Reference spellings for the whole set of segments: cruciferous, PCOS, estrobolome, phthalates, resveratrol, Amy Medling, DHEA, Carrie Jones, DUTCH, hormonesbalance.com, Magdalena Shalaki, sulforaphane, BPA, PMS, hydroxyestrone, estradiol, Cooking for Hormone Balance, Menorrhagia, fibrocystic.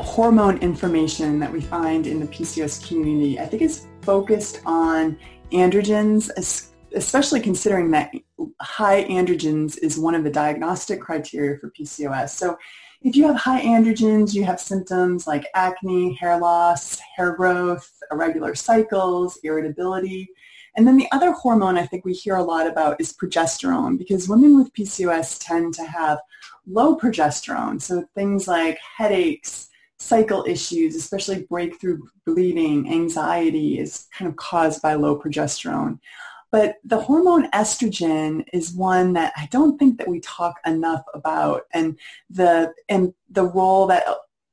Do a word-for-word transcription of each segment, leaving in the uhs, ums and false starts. hormone information that we find in the P C O S community, I think, is focused on androgens, especially considering that high androgens is one of the diagnostic criteria for P C O S. So if you have high androgens, you have symptoms like acne, hair loss, hair growth, irregular cycles, irritability. And then the other hormone I think we hear a lot about is progesterone, because women with P C O S tend to have low progesterone. So things like headaches, cycle issues, especially breakthrough bleeding, anxiety is kind of caused by low progesterone. But the hormone estrogen is one that I don't think that we talk enough about, and the and the role that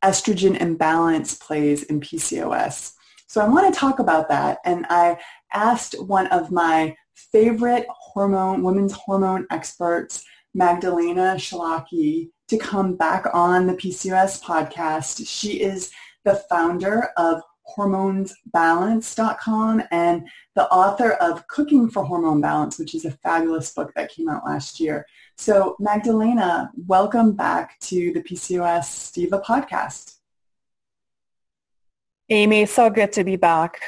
estrogen imbalance plays in P C O S. So I want to talk about that, and I asked one of my favorite hormone, women's hormone experts, Magdalena Shalaki, to come back on the P C O S podcast. She is the founder of hormones balance dot com and the author of Cooking for Hormone Balance, which is a fabulous book that came out last year. So Magdalena, welcome back to the P C O S Diva podcast. Amy, so good to be back.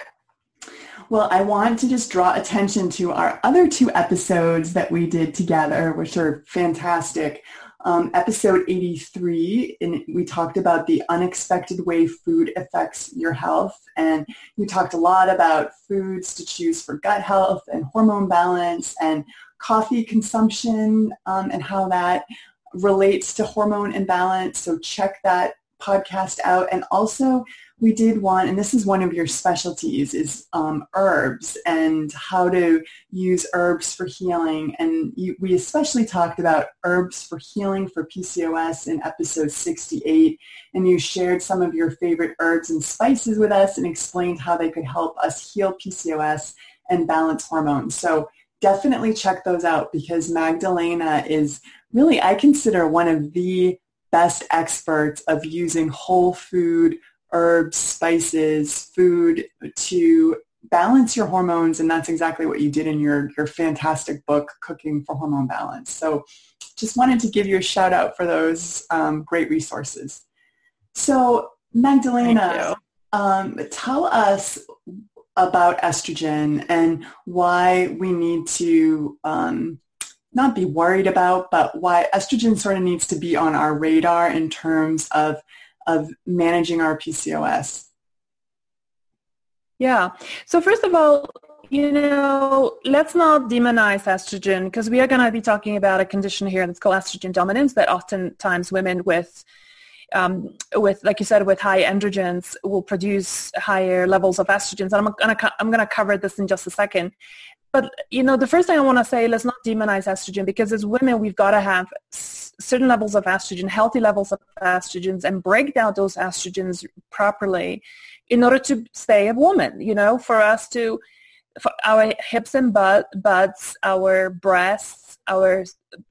Well, I want to just draw attention to our other two episodes that we did together, which are fantastic. Um, episode eighty-three, and we talked about the unexpected way food affects your health, and we talked a lot about foods to choose for gut health and hormone balance and coffee consumption, um, and how that relates to hormone imbalance. So check that podcast out. And also we did one, and this is one of your specialties, is um, herbs and how to use herbs for healing. And you, we especially talked about herbs for healing for P C O S in episode sixty-eight. And you shared some of your favorite herbs and spices with us and explained how they could help us heal P C O S and balance hormones. So definitely check those out, because Magdalena is really, I consider, one of the best experts of using whole food, herbs, spices, food to balance your hormones, and that's exactly what you did in your, your fantastic book, Cooking for Hormone Balance. So just wanted to give you a shout out for those um, great resources. So Magdalena, um, tell us about estrogen and why we need to um, not be worried about, but why estrogen sort of needs to be on our radar in terms of of managing our P C O S. Yeah. So first of all, you know, let's not demonize estrogen, because we are going to be talking about a condition here that's called estrogen dominance that oftentimes women with, um, with like you said, with high androgens will produce higher levels of estrogens. I'm going to I'm going to cover this in just a second. But, you know, the first thing I want to say, let's not demonize estrogen, because as women, we've got to have s- certain levels of estrogen, healthy levels of estrogens, and break down those estrogens properly in order to stay a woman, you know, for us to, for our hips and buds, our breasts, our,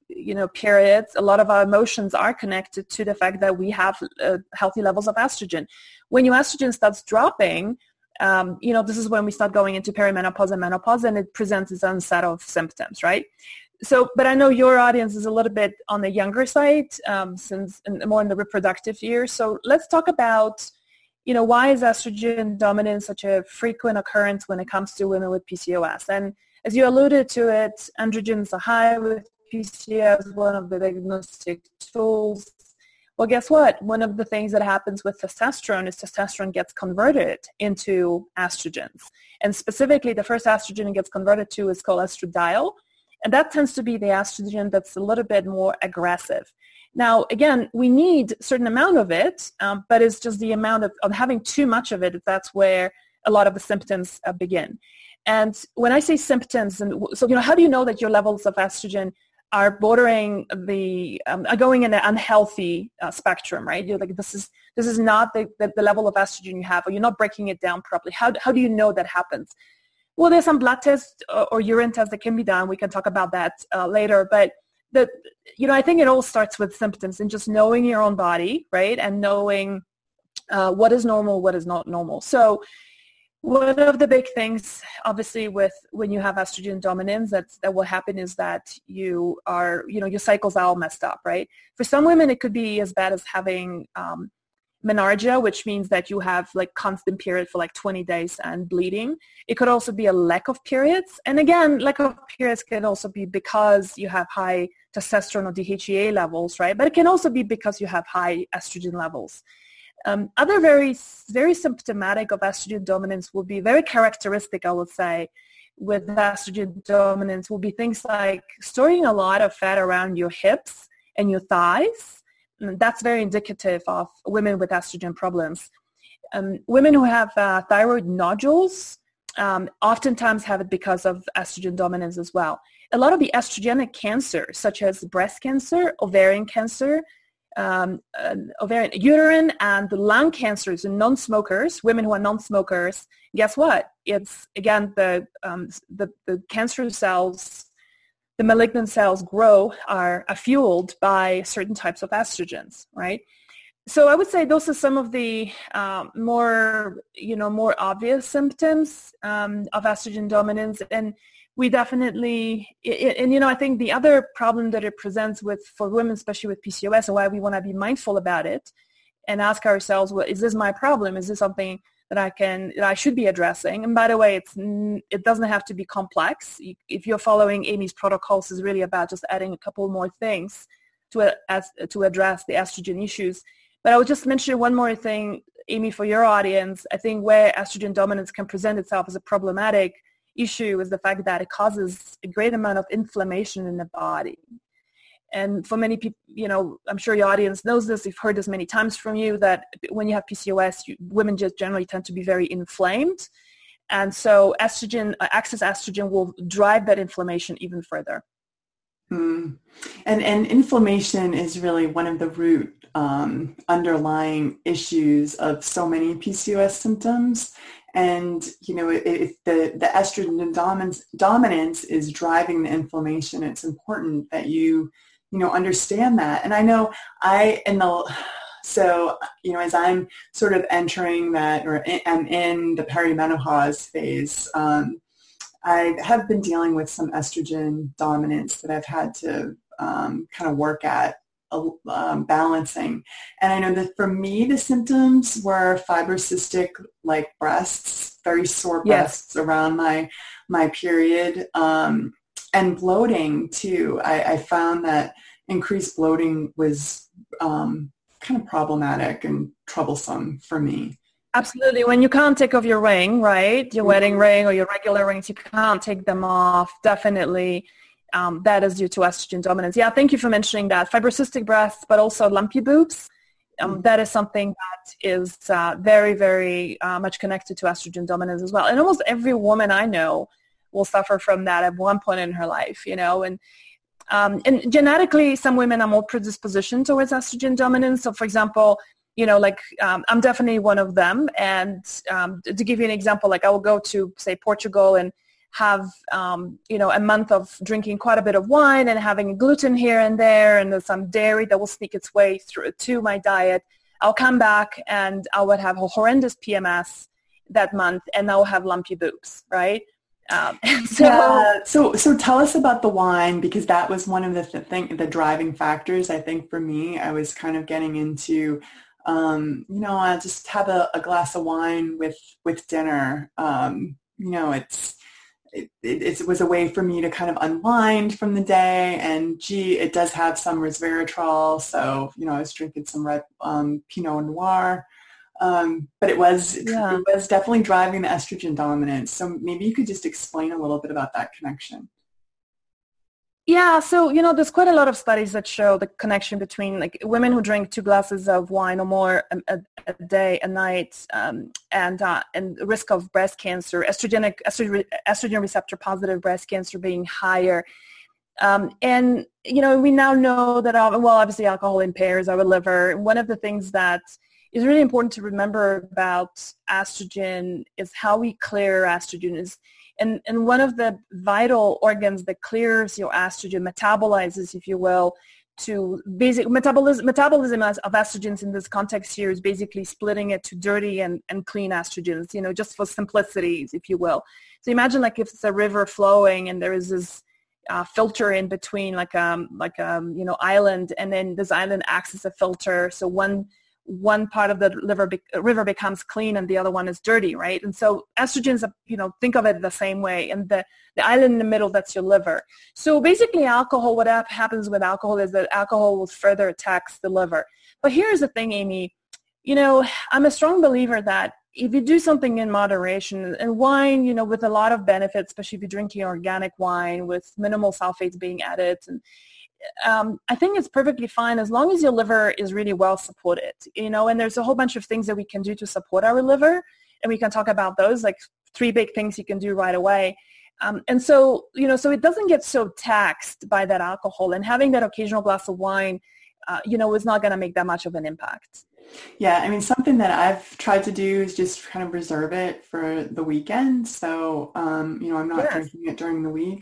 you know, periods, a lot of our emotions are connected to the fact that we have uh, healthy levels of estrogen. When your estrogen starts dropping, um, you know, this is when we start going into perimenopause and menopause, and it presents its own set of symptoms, right? So, but I know your audience is a little bit on the younger side, um, since and more in the reproductive years. So let's talk about, you know, why is estrogen dominance such a frequent occurrence when it comes to women with P C O S? And as you alluded to it, androgens are high with P C O S, one of the diagnostic tools. Well, guess what? One of the things that happens with testosterone is testosterone gets converted into estrogens. And specifically, the first estrogen it gets converted to is called estradiol. And that tends to be the estrogen that's a little bit more aggressive. Now, again, we need a certain amount of it, um, but it's just the amount of, of having too much of it. That's where a lot of the symptoms uh, begin. And when I say symptoms, and so, you know, how do you know that your levels of estrogen are bordering the, um, are going in an unhealthy uh, spectrum, right? You're like, this is this is not the, the, the level of estrogen you have, or you're not breaking it down properly. How, how do you know that happens? Well, there's some blood tests or urine tests that can be done. We can talk about that uh, later. But, the, you know, I think it all starts with symptoms and just knowing your own body, right, and knowing uh, what is normal, what is not normal. So one of the big things, obviously, with when you have estrogen dominance, that's, that will happen is that you are, you know, your cycles are all messed up, right? For some women, it could be as bad as having um, Menorrhagia, which means that you have like constant period for like twenty days and bleeding. It could also be a lack of periods. And again, lack of periods can also be because you have high testosterone or D H E A levels, right? But it can also be because you have high estrogen levels. Um, other very, very symptomatic of estrogen dominance will be very characteristic, I would say, with estrogen dominance will be things like storing a lot of fat around your hips and your thighs. That's very indicative of women with estrogen problems. Um, women who have uh, thyroid nodules um, oftentimes have it because of estrogen dominance as well. A lot of the estrogenic cancers, such as breast cancer, ovarian cancer, um, uh, ovarian, uterine, and lung cancers in non-smokers, women who are non-smokers, guess what? It's, again, the um, the, the cancer cells, the malignant cells grow are, are fueled by certain types of estrogens, right? So I would say those are some of the um, more, you know, more obvious symptoms um, of estrogen dominance. And we definitely, it, and you know, I think the other problem that it presents with for women, especially with P C O S, and why we want to be mindful about it and ask ourselves, well, is this my problem? Is this something that I can, that I should be addressing? And by the way, it's it doesn't have to be complex. If you're following Amy's protocols, it's really about just adding a couple more things to as, to address the estrogen issues. But I would just mention one more thing, Amy, for your audience. I think where estrogen dominance can present itself as a problematic issue is the fact that it causes a great amount of inflammation in the body. And for many people, you know, I'm sure your audience knows this. You've heard this many times from you that when you have P C O S, you, women just generally tend to be very inflamed. And so estrogen, excess estrogen will drive that inflammation even further. Mm. And, and inflammation is really one of the root um, underlying issues of so many P C O S symptoms. And, you know, if the, the estrogen dominance, dominance is driving the inflammation, it's important that you you know, understand that. And I know I, in the, so, you know, as I'm sort of entering that or I'm in the perimenopause phase, um, I have been dealing with some estrogen dominance that I've had to um, kind of work at uh, um, balancing. And I know that for me, the symptoms were fibrocystic, like breasts, very sore breasts yes. around my, my period. Um, And bloating, too. I, I found that increased bloating was um, kind of problematic and troublesome for me. Absolutely. When you can't take off your ring, right, your mm-hmm. wedding ring or your regular rings, you can't take them off, definitely. Um, that is due to estrogen dominance. Yeah, thank you for mentioning that. Fibrocystic breasts, but also lumpy boobs. Um, mm-hmm. That is something that is uh, very, very uh, much connected to estrogen dominance as well. And almost every woman I know will suffer from that at one point in her life, you know, and um, and genetically, some women are more predispositioned towards estrogen dominance. So, for example, you know, like um, I'm definitely one of them. And um, to give you an example, like I will go to, say, Portugal and have, um, you know, a month of drinking quite a bit of wine and having gluten here and there, and there's some dairy that will sneak its way through to my diet. I'll come back and I would have a horrendous P M S. that month and now have lumpy boobs, right? Um, so, yeah. so, so tell us about the wine, because that was one of the th- thing, the driving factors, I think, for me. I was kind of getting into, um, you know, I just have a, a glass of wine with, with dinner. Um, you know, it's, it, it, it was a way for me to kind of unwind from the day, and gee, it does have some resveratrol. So, you know, I was drinking some red, um, Pinot Noir. Um, but it was yeah. it was definitely driving the estrogen dominance. So maybe you could just explain a little bit about that connection. Yeah, so, you know, there's quite a lot of studies that show the connection between, like, women who drink two glasses of wine or more a, a day, a night, um, and uh, and risk of breast cancer, estrogenic, estrogen, estrogen receptor positive breast cancer being higher. Um, and, you know, we now know that, uh, well, obviously alcohol impairs our liver. One of the things that it's really important to remember about estrogen is how we clear estrogen. Is, and, and one of the vital organs that clears your estrogen, metabolizes, if you will, to basic metabolism, metabolism of estrogens in this context here is basically splitting it to dirty and, and clean estrogens, you know, just for simplicity, if you will. So imagine, like, if it's a river flowing and there is this Uh, filter in between, like um like um you know island, and then this island acts as a filter. So one one part of the liver be- river becomes clean, and the other one is dirty, right? And so estrogens, you know, think of it the same way. And the the island in the middle, that's your liver. So basically, alcohol. What happens with alcohol is that alcohol will further attacks the liver. But here's the thing, Amy. You know, I'm a strong believer that if you do something in moderation, and wine, you know, with a lot of benefits, especially if you're drinking organic wine with minimal sulfates being added, and um, I think it's perfectly fine as long as your liver is really well supported, you know, and there's a whole bunch of things that we can do to support our liver, and we can talk about those, like three big things you can do right away. Um, and so, you know, so it doesn't get so taxed by that alcohol, and having that occasional glass of wine, uh, you know, is not going to make that much of an impact. Yeah, I mean, something that I've tried to do is just kind of reserve it for the weekend. So, um, you know, I'm not yes. drinking it during the week,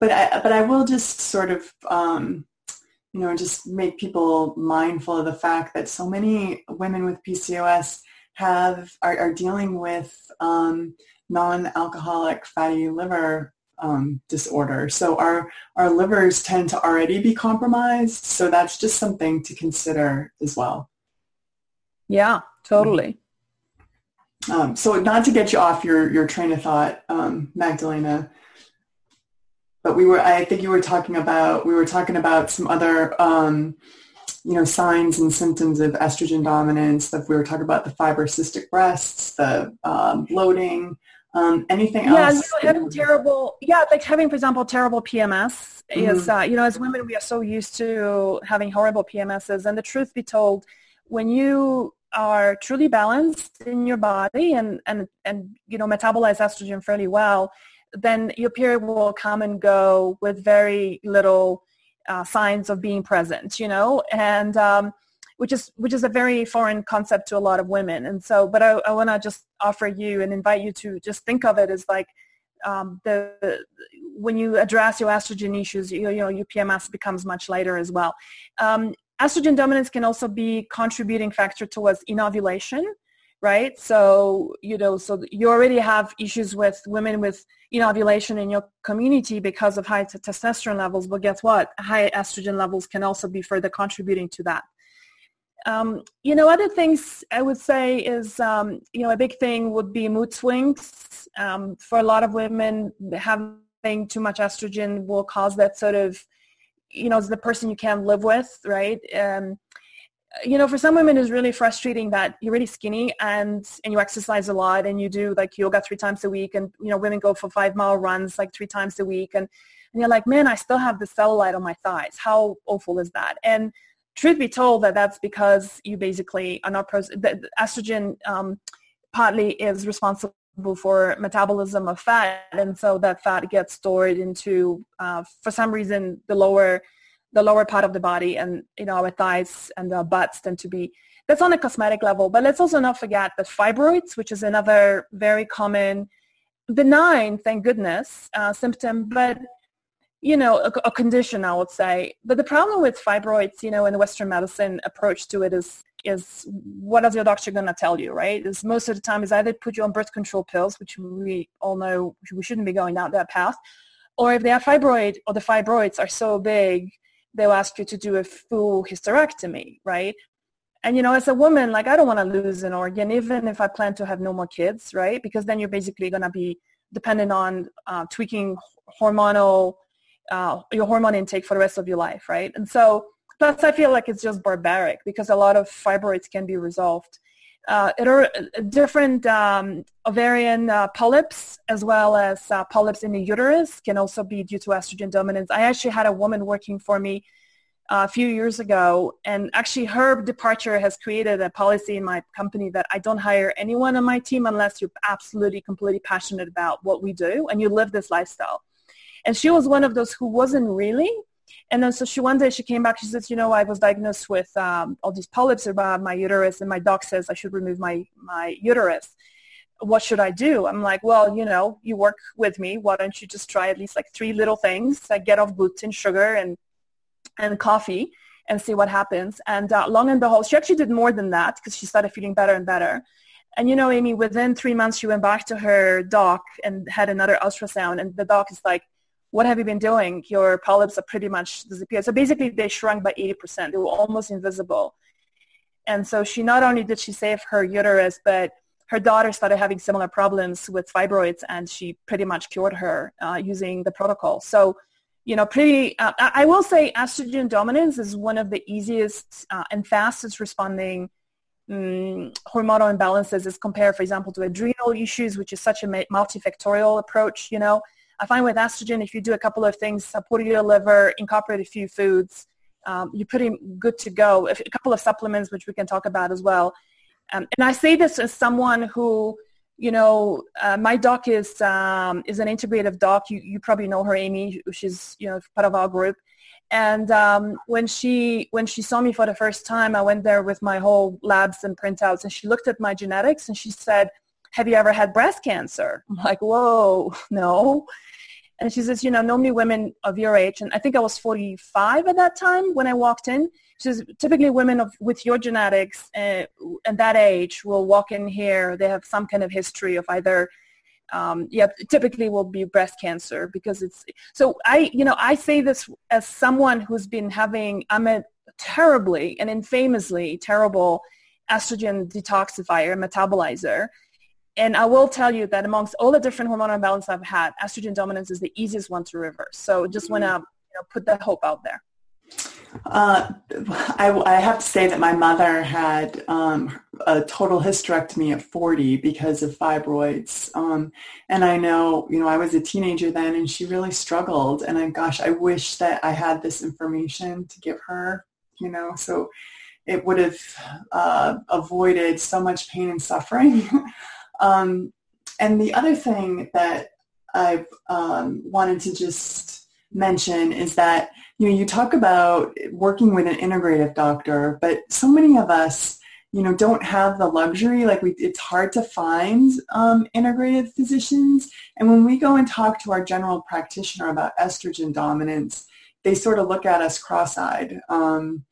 but I, but I will just sort of, um, you know, just make people mindful of the fact that so many women with P C O S have are, are dealing with um, non-alcoholic fatty liver um, disorder. So our our livers tend to already be compromised. So that's just something to consider as well. Yeah, totally. Um, so not to get you off your, your train of thought, um, Magdalena, but we were, I think you were talking about, we were talking about some other, um, you know, signs and symptoms of estrogen dominance, that we were talking about the fibrocystic breasts, the um, bloating, um, anything else? Yeah, you know, having terrible, yeah, like having, for example, terrible P M S mm-hmm. is, uh, you know, as women, we are so used to having horrible P M Ses, and the truth be told, when you are truly balanced in your body and, and, and, you know, metabolize estrogen fairly well, then your period will come and go with very little uh, signs of being present, you know, and um, which is which is a very foreign concept to a lot of women. And so, but I, I want to just offer you and invite you to just think of it as like um, the, the when you address your estrogen issues, you, you know, your P M S becomes much lighter as well. Um, Estrogen dominance can also be a contributing factor towards inovulation, right? So, you know, so you already have issues with women with inovulation in your community because of high t- testosterone levels, but guess what? High estrogen levels can also be further contributing to that. Um, you know, other things I would say is, um, you know, a big thing would be mood swings. Um, for a lot of women, having too much estrogen will cause that sort of, you know, it's the person you can't live with, right? Um, you know, for some women it's really frustrating that you're really skinny and, and you exercise a lot and you do like yoga three times a week, and, you know, women go for five mile runs like three times a week. And, and you're like, man, I still have the cellulite on my thighs. How awful is that? And truth be told, that that's because you basically are not, pros- the estrogen um, partly is responsible for metabolism of fat, and so that fat gets stored into uh, for some reason the lower the lower part of the body, and, you know, our thighs and our butts tend to be, that's on a cosmetic level. But let's also not forget the fibroids, which is another very common benign, thank goodness, uh, symptom, but you know, a, a condition, I would say. But the problem with fibroids, you know, in the Western medicine approach to it is, is what is your doctor going to tell you, right? Is most of the time is either put you on birth control pills, which we all know we shouldn't be going down that path, or if they have fibroid or the fibroids are so big, they'll ask you to do a full hysterectomy, right? And, you know, as a woman, like, I don't want to lose an organ, even if I plan to have no more kids, right? Because then you're basically going to be dependent on uh, tweaking hormonal, uh, your hormone intake for the rest of your life, right? And so, plus, I feel like it's just barbaric because a lot of fibroids can be resolved. Uh, it are different um, ovarian uh, polyps as well as uh, polyps in the uterus can also be due to estrogen dominance. I actually had a woman working for me uh, a few years ago, and actually her departure has created a policy in my company that I don't hire anyone on my team unless you're absolutely, completely passionate about what we do and you live this lifestyle. And she was one of those who wasn't really. And then so she one day she came back, she says, you know, I was diagnosed with um, all these polyps around my uterus, and my doc says I should remove my, my uterus. What should I do? I'm like, well, you know, you work with me. Why don't you just try at least like three little things, like get off gluten, sugar, and and coffee, and see what happens. And uh, long and behold, she actually did more than that because she started feeling better and better. And, you know, Amy, within three months, she went back to her doc and had another ultrasound, and the doc is like, what have you been doing? Your polyps are pretty much disappeared. So basically they shrunk by eighty percent. They were almost invisible. And so she not only did she save her uterus, but her daughter started having similar problems with fibroids, and she pretty much cured her uh, using the protocol. So, you know, pretty, uh, I will say estrogen dominance is one of the easiest uh, and fastest responding um, hormonal imbalances as compared, for example, to adrenal issues, which is such a multifactorial approach, you know. I find with estrogen, if you do a couple of things, support your liver, incorporate a few foods, um, you're pretty good to go. A couple of supplements, which we can talk about as well. Um, and I say this as someone who, you know, uh, my doc is um, is an integrative doc. You you probably know her, Amy. She's, you know, part of our group. And um, when she when she saw me for the first time, I went there with my whole labs and printouts, and she looked at my genetics and she said, have you ever had breast cancer? I'm like, whoa, no. And she says, you know, normally women of your age, and I think I was forty-five at that time when I walked in. She says, typically women of, with your genetics and uh, that age will walk in here. They have some kind of history of either, um, yeah, typically will be breast cancer because it's, so I, you know, I say this as someone who's been having, I'm a terribly and infamously terrible estrogen detoxifier, metabolizer. And I will tell you that amongst all the different hormonal imbalances I've had, estrogen dominance is the easiest one to reverse. So just want to, you know, put that hope out there. Uh, I, I have to say that my mother had um, a total hysterectomy at forty because of fibroids. Um, and I know, you know, I was a teenager then, and she really struggled. And I, gosh, I wish that I had this information to give her, you know, so it would have uh, avoided so much pain and suffering. Um, and the other thing that I've um, wanted to just mention is that, you know, you talk about working with an integrative doctor, but so many of us, you know, don't have the luxury. Like, we, it's hard to find um, integrative physicians. And when we go and talk to our general practitioner about estrogen dominance, they sort of look at us cross-eyed. Um,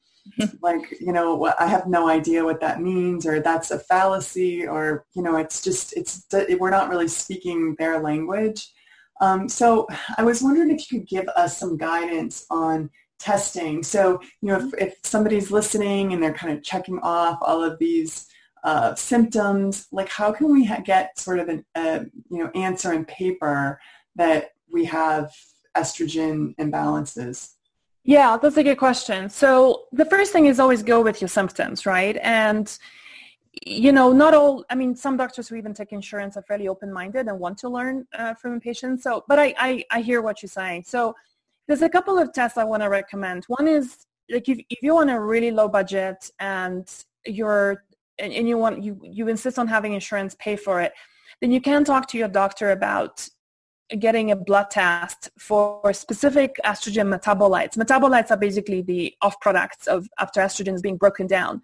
Like, you know, I have no idea what that means, or that's a fallacy, or, you know, it's just, it's, we're not really speaking their language. Um, so I was wondering if you could give us some guidance on testing. So, you know, if, if somebody's listening and they're kind of checking off all of these uh, symptoms, like, how can we ha- get sort of an, a, you know, answer in paper that we have estrogen imbalances? Yeah, that's a good question. So the first thing is always go with your symptoms, right? And, you know, not all, I mean, some doctors who even take insurance are fairly open-minded and want to learn uh, from patients. So, but I, I, I hear what you're saying. So there's a couple of tests I want to recommend. One is, like, if, if you're on a really low budget and you're, and, and you want, you, you insist on having insurance pay for it, then you can talk to your doctor about getting a blood test for specific estrogen metabolites. Metabolites are basically the off products of after estrogen is being broken down.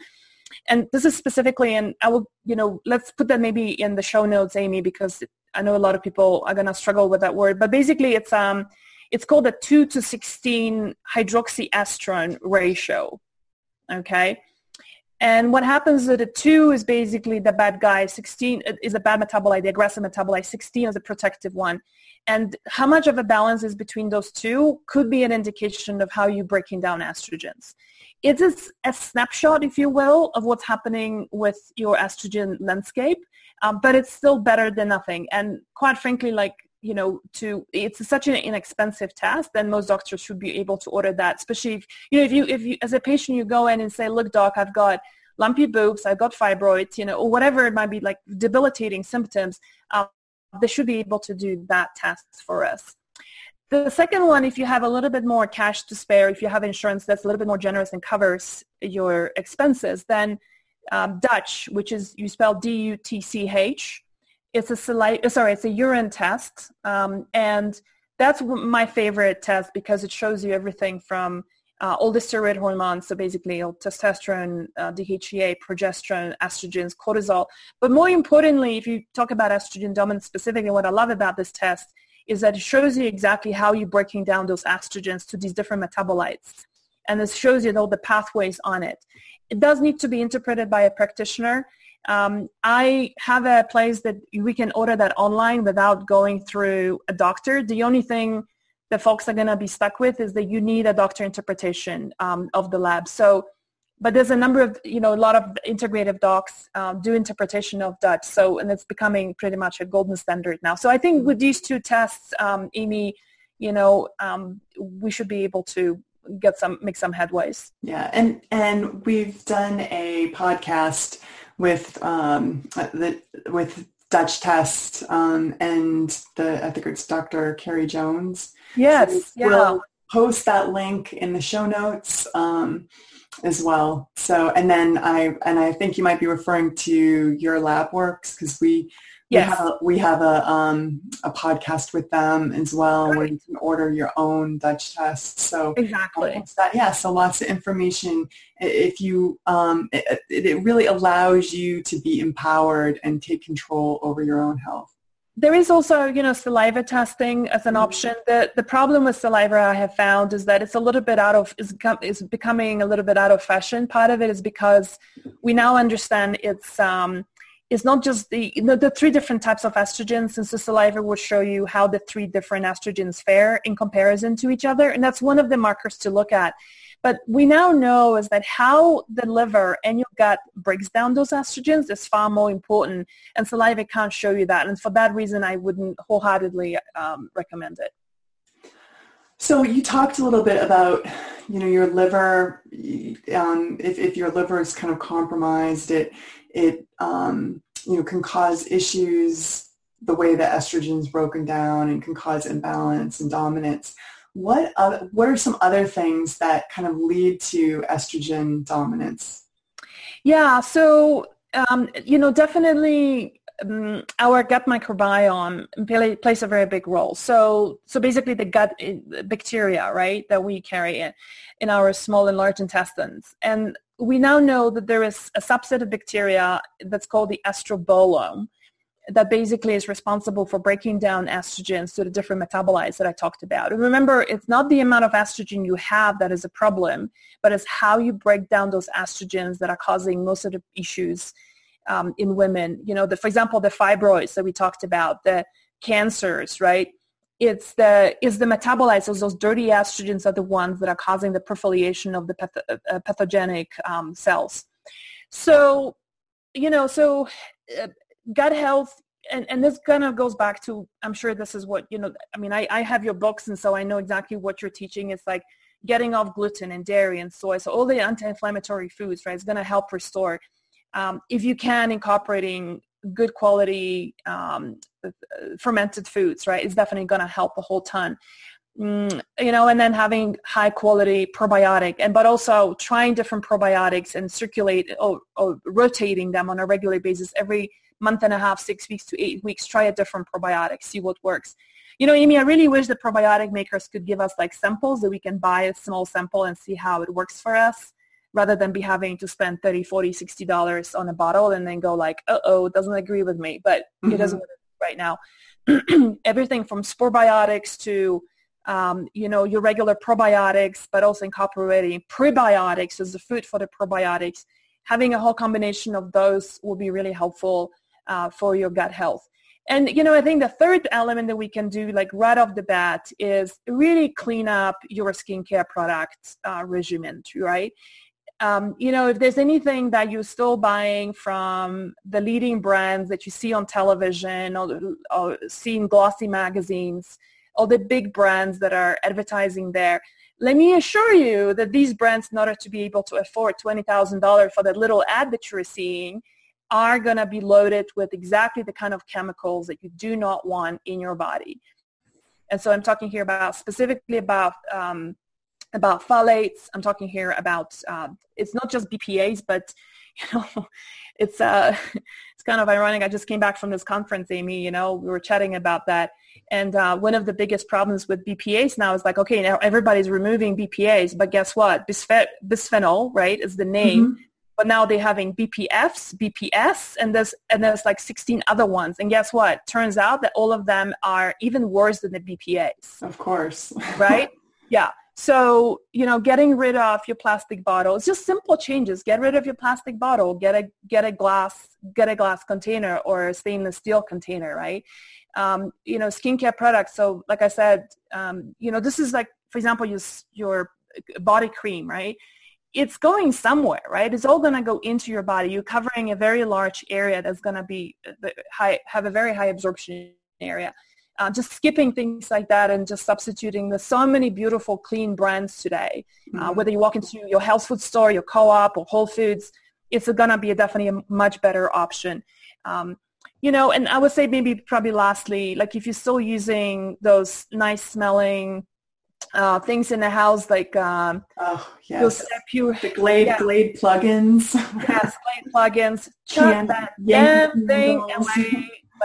And this is specifically, and I will, you know, let's put that maybe in the show notes, Amy, because I know a lot of people are going to struggle with that word. But basically it's um, It's called a two to sixteen hydroxyestrone ratio, okay? And what happens is the two is basically the bad guy, sixteen is the bad metabolite, the aggressive metabolite, sixteen is the protective one. And how much of a balance is between those two could be an indication of how you're breaking down estrogens. It is a snapshot, if you will, of what's happening with your estrogen landscape, um, but it's still better than nothing. And quite frankly, like, you know, to it's such an inexpensive test, then most doctors should be able to order that, especially if, you know, if you, if you, as a patient, you go in and say, look, doc, I've got lumpy boobs, I've got fibroids, you know, or whatever it might be, like debilitating symptoms, um, they should be able to do that test for us. The second one, if you have a little bit more cash to spare, if you have insurance that's a little bit more generous and covers your expenses, then um, DUTCH, which is, you spell D U T C H, it's a saliva, sorry, it's a urine test, um, and that's my favorite test because it shows you everything from uh, all the steroid hormones, so basically testosterone, uh, D H E A, progesterone, estrogens, cortisol. But more importantly, if you talk about estrogen dominance specifically, what I love about this test is that it shows you exactly how you're breaking down those estrogens to these different metabolites. And this shows you all the pathways on it. It does need to be interpreted by a practitioner. Um, I have a place that we can order that online without going through a doctor. The only thing that folks are going to be stuck with is that you need a doctor interpretation um, of the lab. So, but there's a number of, you know, a lot of integrative docs um, do interpretation of DUTCH. So, and it's becoming pretty much a golden standard now. So I think with these two tests, um, Amy, you know, um, we should be able to get some, make some headways. Yeah. And, and we've done a podcast with, um, the, with DUTCH tests, um, and the, I think it's Doctor Carrie Jones. Yes. So yeah. We'll post that link in the show notes, um, as well. So, and then I, and I think you might be referring to your lab works because we, yes. we have, a, we have a, um, a podcast with them as well, right, where you can order your own DUTCH tests. So exactly. That, yeah. So lots of information. If you, um, it, it really allows you to be empowered and take control over your own health. There is also, you know, saliva testing as an option. The the problem with saliva I have found is that it's a little bit out of, is is becoming a little bit out of fashion. Part of it is because we now understand it's um it's not just the, you know, the three different types of estrogens, and so saliva will show you how the three different estrogens fare in comparison to each other, and that's one of the markers to look at. But we now know is that how the liver and your gut breaks down those estrogens is far more important, and saliva can't show you that. And for that reason, I wouldn't wholeheartedly um, recommend it. So you talked a little bit about, you know, your liver. Um, if if your liver is kind of compromised, it it um, you know, can cause issues the way that estrogen's broken down and can cause imbalance and dominance. What other, what are some other things that kind of lead to estrogen dominance? Yeah, so, um, you know, definitely um, our gut microbiome play, plays a very big role. So so basically the gut bacteria, right, that we carry in, in our small and large intestines. And we now know that there is a subset of bacteria that's called the estrobolome that basically is responsible for breaking down estrogens to the different metabolites that I talked about. And remember, it's not the amount of estrogen you have that is a problem, but it's how you break down those estrogens that are causing most of the issues um, in women. You know, the, for example, the fibroids that we talked about, the cancers, right? It's the is the metabolites, so those dirty estrogens are the ones that are causing the proliferation of the path- uh, pathogenic um, cells. So, you know, so... Uh, gut health, and, and this kind of goes back to, I'm sure this is what, you know, I mean, I, I have your books, and so I know exactly what you're teaching. It's like getting off gluten and dairy and soy. So all the anti-inflammatory foods, right, it's going to help restore, um, if you can, incorporating good quality um, fermented foods, right, it's definitely going to help a whole ton. Mm, you know, and then having high quality probiotic, and but also trying different probiotics and circulate or, or rotating them on a regular basis. Every month and a half, six weeks to eight weeks, try a different probiotic, see what works. You know, Amy, I really wish the probiotic makers could give us like samples that we can buy a small sample and see how it works for us, rather than be having to spend thirty, forty, sixty dollars on a bottle and then go like, uh-oh, it doesn't agree with me, but mm-hmm. It doesn't right now. Everything from spore biotics to um, you know, your regular probiotics, but also incorporating prebiotics as the food for the probiotics. Having a whole combination of those will be really helpful uh, for your gut health. And, you know, I think the third element that we can do, like right off the bat, is really clean up your skincare product uh, regimen, right? Um, you know, if there's anything that you're still buying from the leading brands that you see on television or, or see in glossy magazines, all the big brands that are advertising there, let me assure you that these brands, in order to be able to afford twenty thousand dollars for that little ad that you're seeing, are going to be loaded with exactly the kind of chemicals that you do not want in your body. And so I'm talking here about specifically about um, about phthalates. I'm talking here about uh, it's not just B P As, but you know, it's uh, it's kind of ironic. I just came back from this conference, Amy. You know, we were chatting about that, and uh, one of the biggest problems with B P As now is like, okay, now everybody's removing B P As, but guess what? Bisph- bisphenol, right, is the name. Mm-hmm. But now they're having B P Fs, B P S, and there's and there's like sixteen other ones. And guess what? Turns out that all of them are even worse than the B P As. Of course. Right? Yeah. So, you know, getting rid of your plastic bottle, it's just simple changes. Get rid of your plastic bottle, get a get a glass, get a glass container or a stainless steel container, right? Um, you know, skincare products. So like I said, um, you know, this is like, for example, your your body cream, right? It's going somewhere, right? It's all going to go into your body. You're covering a very large area that's going to be high, have a very high absorption area. Uh, just skipping things like that and just substituting. There's so many beautiful, clean brands today. Uh, mm-hmm. Whether you walk into your health food store, your co-op, or Whole Foods, it's going to be a, definitely a much better option. Um, you know, and I would say maybe probably lastly, like if you're still using those nice smelling Uh, things in the house like um, oh, yes. pure, the Glade yeah. Glade plugins. Yes, Glade plugins. Chuck that damn thing away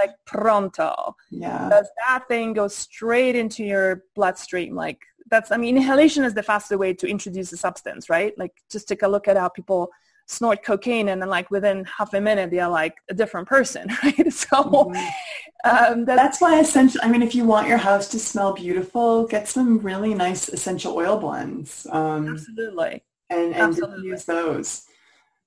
like pronto. Yeah, because that thing goes straight into your bloodstream. Like that's, I mean, inhalation is the faster way to introduce a substance, right? Like just take a look at how people snort cocaine and then like within half a minute they're like a different person, right? So mm-hmm. um, that's, that's why essential, I mean, if you want your house to smell beautiful, get some really nice essential oil blends. Um, absolutely. And, and absolutely. Use those.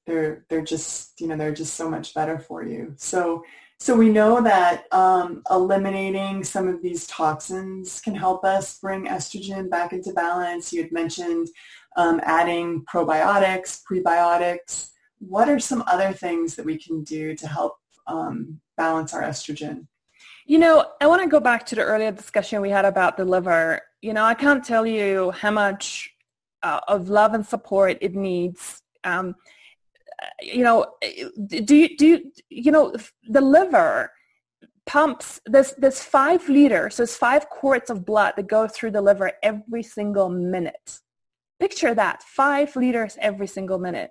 They're, they're just, you know, they're just so much better for you. So, so we know that um, eliminating some of these toxins can help us bring estrogen back into balance. You had mentioned Um, adding probiotics, prebiotics. What are some other things that we can do to help um, balance our estrogen? You know, I want to go back to the earlier discussion we had about the liver. You know, I can't tell you how much uh, of love and support it needs. Um, you know, do you, do you, you know, the liver pumps, there's, there's five liters, so there's five quarts of blood that go through the liver every single minute. Picture that, five liters every single minute.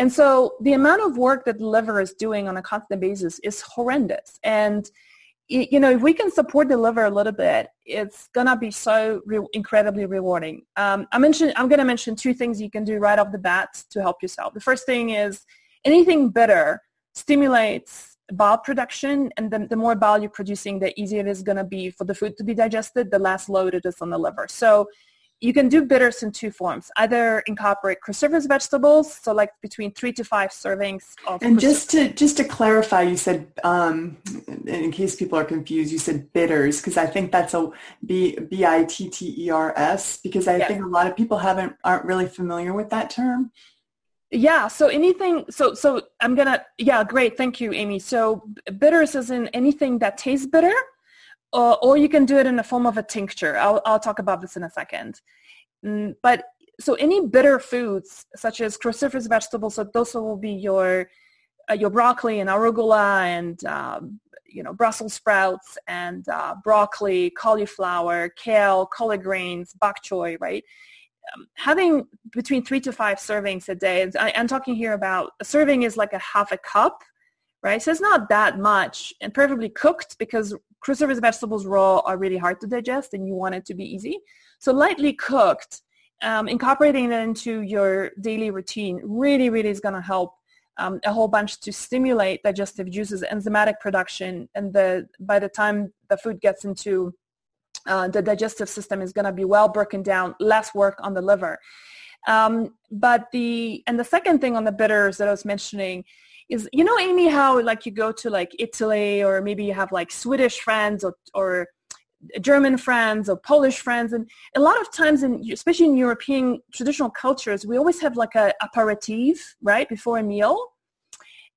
And so the amount of work that the liver is doing on a constant basis is horrendous. And, you know, if we can support the liver a little bit, it's going to be so re- incredibly rewarding. Um, I mentioned, I'm going to mention two things you can do right off the bat to help yourself. The first thing is anything bitter stimulates bile production. And the, the more bile you're producing, the easier it is going to be for the food to be digested, the less load it is on the liver. So you can do bitters in two forms. Either incorporate cruciferous vegetables, so like between three to five servings of. And cruciferous. just to just to clarify, you said, um, in case people are confused, you said bitters because I think that's a b b I t t e r s because I yes. think a lot of people haven't aren't really familiar with that term. Yeah. So anything. So so I'm gonna. Yeah. Great. Thank you, Amy. So bitters is in anything that tastes bitter. Or, or you can do it in the form of a tincture. I'll, I'll talk about this in a second. But so any bitter foods, such as cruciferous vegetables, so those will be your uh, your broccoli and arugula, and um, you know Brussels sprouts and uh, broccoli, cauliflower, kale, collard greens, bok choy, right? Um, having between three to five servings a day. And I, I'm talking here about a serving is like a half a cup, right? So it's not that much, and preferably cooked because cruciferous vegetables raw are really hard to digest and you want it to be easy. So lightly cooked, um, incorporating it into your daily routine really, really is going to help um, a whole bunch to stimulate digestive juices, enzymatic production. And the by the time the food gets into uh, the digestive system is going to be well broken down, less work on the liver. Um, but the, and the second thing on the bitters that I was mentioning is, you know, Amy, how like you go to like Italy, or maybe you have like Swedish friends or, or German friends or Polish friends. And a lot of times, in, especially in European traditional cultures, we always have like a aperitif, right, before a meal.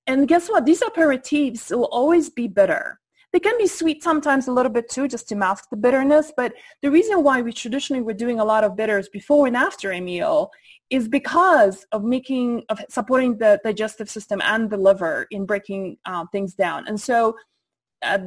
And guess what? These aperitifs will always be bitter. They can be sweet sometimes a little bit too, just to mask the bitterness. But the reason why we traditionally were doing a lot of bitters before and after a meal is because of making, of supporting the digestive system and the liver in breaking uh, things down. And so, uh,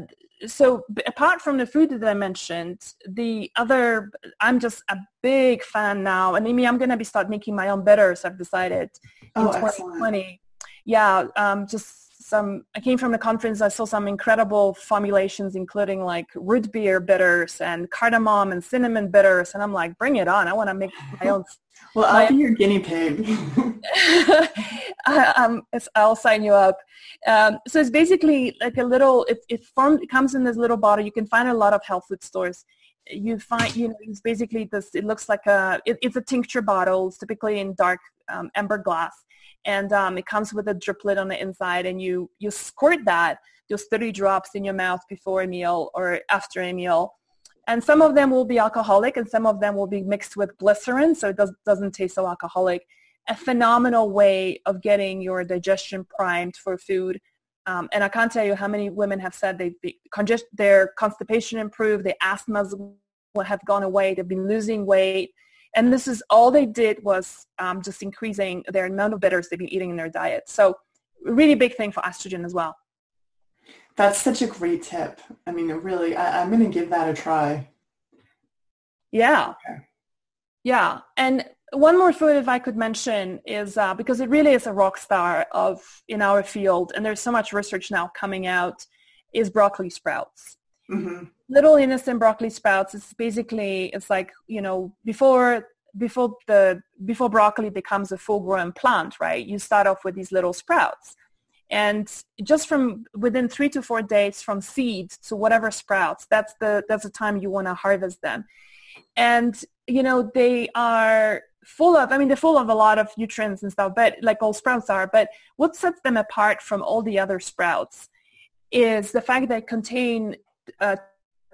so apart from the food that I mentioned, the other, I'm just a big fan now. And Amy, I'm going to be start making my own bitters. I've decided in oh, twenty twenty. Excellent. Yeah, um, just. Some, I came from the conference, I saw some incredible formulations, including like root beer bitters and cardamom and cinnamon bitters. And I'm like, bring it on. I want to make my own. Well, I'll be your guinea pig. I, um, I'll sign you up. Um, so it's basically like a little, it, it, formed, it comes in this little bottle. You can find a lot of health food stores. You find, you know, it's basically this, it looks like a, it, it's a tincture bottle. It's typically in dark um, amber glass. And um, it comes with a driplet on the inside, and you, you squirt that, those thirty drops in your mouth before a meal or after a meal. And some of them will be alcoholic, and some of them will be mixed with glycerin, so it does, doesn't taste so alcoholic. A phenomenal way of getting your digestion primed for food. Um, and I can't tell you how many women have said they've been, congest- their constipation improved, their asthmas have gone away, they've been losing weight. And this is all they did was um, just increasing their amount of bitters they've been eating in their diet. So really big thing for estrogen as well. That's such a great tip. I mean, it really, I, I'm going to give that a try. Yeah. Okay. Yeah. And one more food, if I could mention, is uh, because it really is a rock star of in our field, and there's so much research now coming out, is broccoli sprouts. Mm-hmm. Little innocent broccoli sprouts. It's basically, it's like, you know, before before the before broccoli becomes a full-grown plant, right? You start off with these little sprouts, and just from within three to four days from seed to whatever sprouts, that's the that's the time you want to harvest them. And you know, they are full of, I mean, they're full of a lot of nutrients and stuff, but like all sprouts are. But what sets them apart from all the other sprouts is the fact that they contain Uh,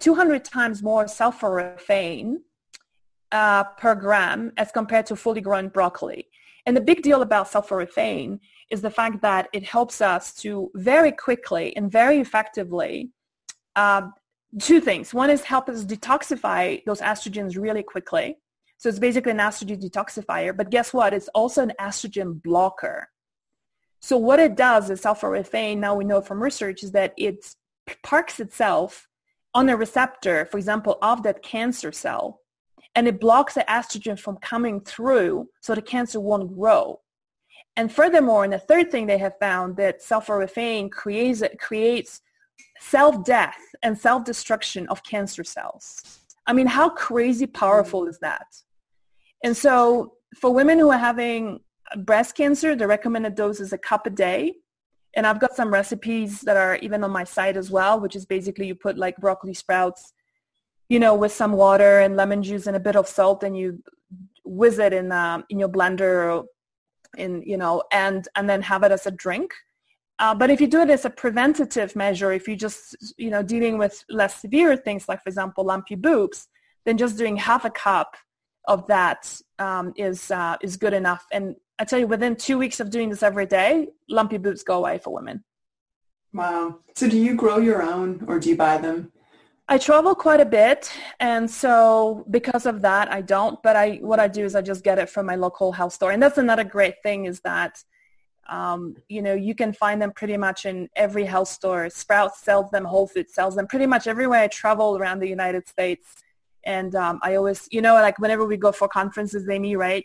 two hundred times more sulforaphane uh, per gram as compared to fully grown broccoli. And the big deal about sulforaphane is the fact that it helps us to very quickly and very effectively uh, two things. One is help us detoxify those estrogens really quickly. So it's basically an estrogen detoxifier, but guess what? It's also an estrogen blocker. So what it does is sulforaphane, now we know from research, is that it's parks itself on a receptor, for example, of that cancer cell, and it blocks the estrogen from coming through, so the cancer won't grow. And furthermore, and the third thing they have found, that sulforaphane creates creates self-death and self-destruction of cancer cells. I mean, how crazy powerful is that? And so for women who are having breast cancer, the recommended dose is a cup a day. And I've got some recipes that are even on my site as well, which is basically you put like broccoli sprouts, you know, with some water and lemon juice and a bit of salt, and you whiz it in um, in your blender, or in, you know, and and then have it as a drink. Uh, but if you do it as a preventative measure, if you're just, you know, dealing with less severe things, like for example lumpy boobs, then just doing half a cup of that um, is uh, is good enough. And I tell you, within two weeks of doing this every day, lumpy boobs go away for women. Wow. So do you grow your own, or do you buy them? I travel quite a bit, and so because of that, I don't. But I, what I do is I just get it from my local health store. And that's another great thing, is that, um, you know, you can find them pretty much in every health store. Sprouts sells them, Whole Foods sells them, pretty much everywhere I travel around the United States. And um, I always, you know, like whenever we go for conferences, Amy, right?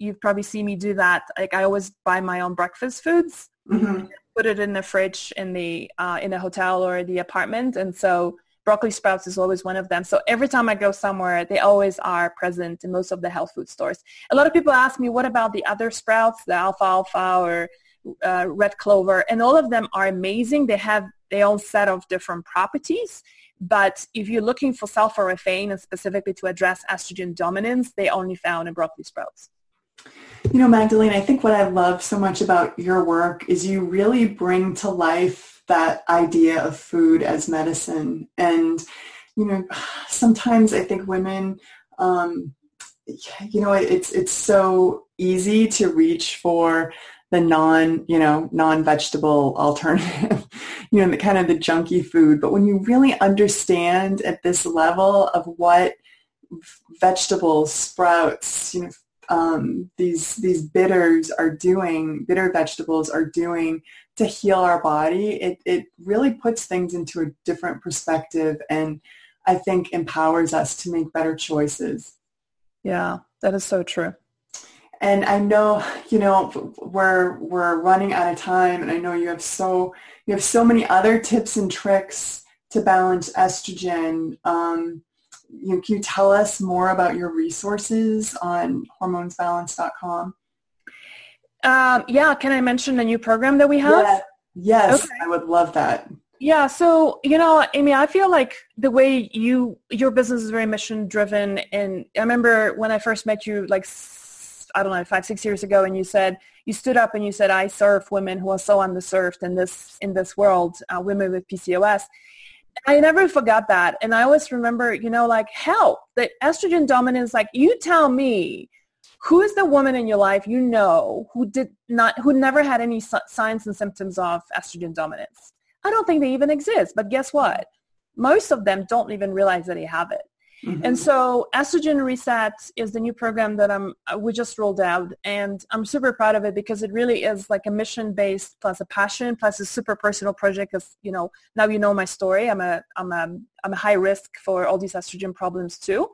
You've probably seen me do that. Like I always buy my own breakfast foods, mm-hmm. put it in the fridge in the uh, in a hotel or the apartment. And so broccoli sprouts is always one of them. So every time I go somewhere, they always are present in most of the health food stores. A lot of people ask me, what about the other sprouts, the alfalfa or uh, red clover? And all of them are amazing. They have their own set of different properties. But if you're looking for sulforaphane and specifically to address estrogen dominance, they only found in broccoli sprouts. You know, Magdalena, I think what I love so much about your work is you really bring to life that idea of food as medicine. And, you know, sometimes I think women, um, you know, it's it's so easy to reach for the non, you know, non-vegetable alternative, you know, the kind of the junky food. But when you really understand at this level of what vegetables, sprouts, you know, um, these these bitters are doing, bitter vegetables are doing to heal our body, it it really puts things into a different perspective, and I think empowers us to make better choices. Yeah, that is so true. And I know, you know, we're we're running out of time, and I know you have so you have so many other tips and tricks to balance estrogen. Um, you know, can you tell us more about your resources on hormones balance dot com? Um, yeah, can I mention a new program that we have? Yeah. Yes, okay. I would love that. Yeah, so, you know, Amy, I feel like the way you your business is very mission driven, and I remember when I first met you, like, I don't know, five, six years ago, and you said, you stood up and you said, I serve women who are so underserved in this in this world, uh, women with P C O S. I never forgot that. And I always remember, you know, like, hell, the estrogen dominance, like, you tell me, who is the woman in your life you know who did not, who never had any su- signs and symptoms of estrogen dominance? I don't think they even exist, but guess what? Most of them don't even realize that they have it. Mm-hmm. And so Estrogen Reset is the new program that I'm, we just rolled out, and I'm super proud of it because it really is like a mission-based plus a passion plus a super personal project. Because, you know, now you know my story. I'm a, I'm a, I'm a high risk for all these estrogen problems too.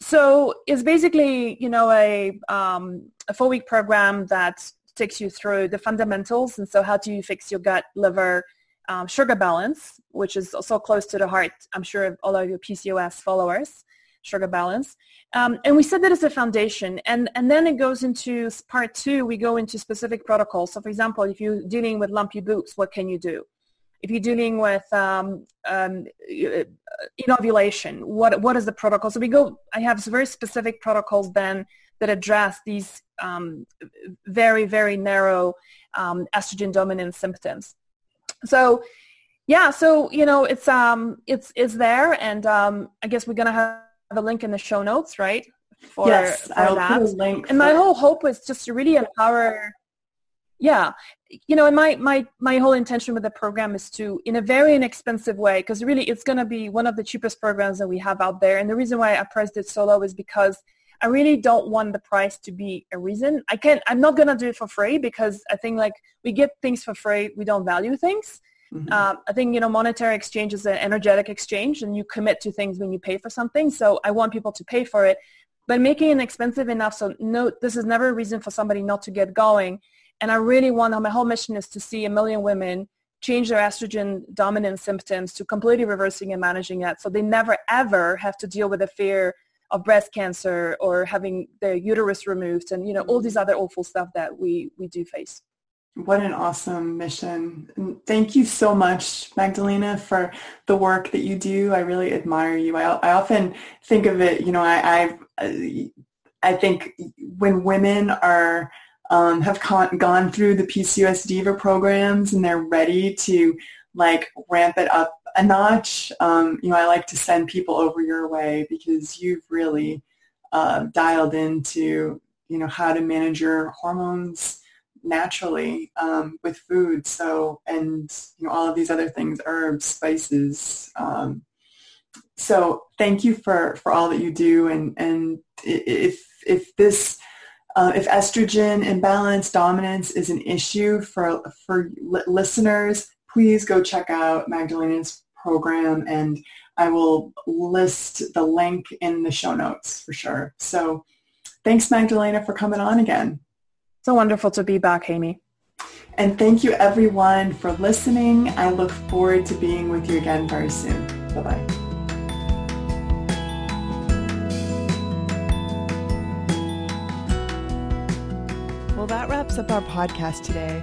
So it's basically, you know, a, um, a four-week program that takes you through the fundamentals. And so how do you fix your gut, liver, Um, sugar balance, which is so close to the heart, I'm sure, of all of your P C O S followers, sugar balance. Um, and we set that as a foundation. And, and then it goes into part two, we go into specific protocols. So, for example, if you're dealing with lumpy boobs, what can you do? If you're dealing with um, um, inovulation, what what is the protocol? So we go, I have very specific protocols then that address these um, very, very narrow um, estrogen dominant symptoms. So, yeah, so, you know, it's um, it's it's there, and um, I guess we're going to have a link in the show notes, right? For, yes, for I'll that. put a link. And my whole hope was just to really empower, yeah, you know, and my, my, my whole intention with the program is to, in a very inexpensive way, because really it's going to be one of the cheapest programs that we have out there. And the reason why I priced it so low is because I really don't want the price to be a reason. I can't, I'm not going to do it for free because I think, like, we get things for free, we don't value things. Mm-hmm. Um, I think, you know, monetary exchange is an energetic exchange, and you commit to things when you pay for something. So I want people to pay for it, but making it expensive enough. So no, this is never a reason for somebody not to get going. And I really want, my whole mission is to see a million women change their estrogen dominant symptoms to completely reversing and managing that. So they never, ever have to deal with the fear of breast cancer or having their uterus removed, and, you know, all these other awful stuff that we, we do face. What an awesome mission. And thank you so much, Magdalena, for the work that you do. I really admire you. I, I often think of it, you know, I, I, I think when women are, um, have con- gone through the P C O S Diva programs and they're ready to, like, ramp it up a notch, um, you know, I like to send people over your way because you've really uh, dialed into, you know, how to manage your hormones naturally um, with food. So, and, you know, all of these other things, herbs, spices. Um, so thank you for, for all that you do. And, and if, if this, Uh, if estrogen imbalance dominance is an issue for, for li- listeners, please go check out Magdalena's program, and I will list the link in the show notes for sure. So thanks, Magdalena, for coming on again. So wonderful to be back, Amy. And thank you, everyone, for listening. I look forward to being with you again very soon. Bye-bye. Well, that wraps up our podcast today.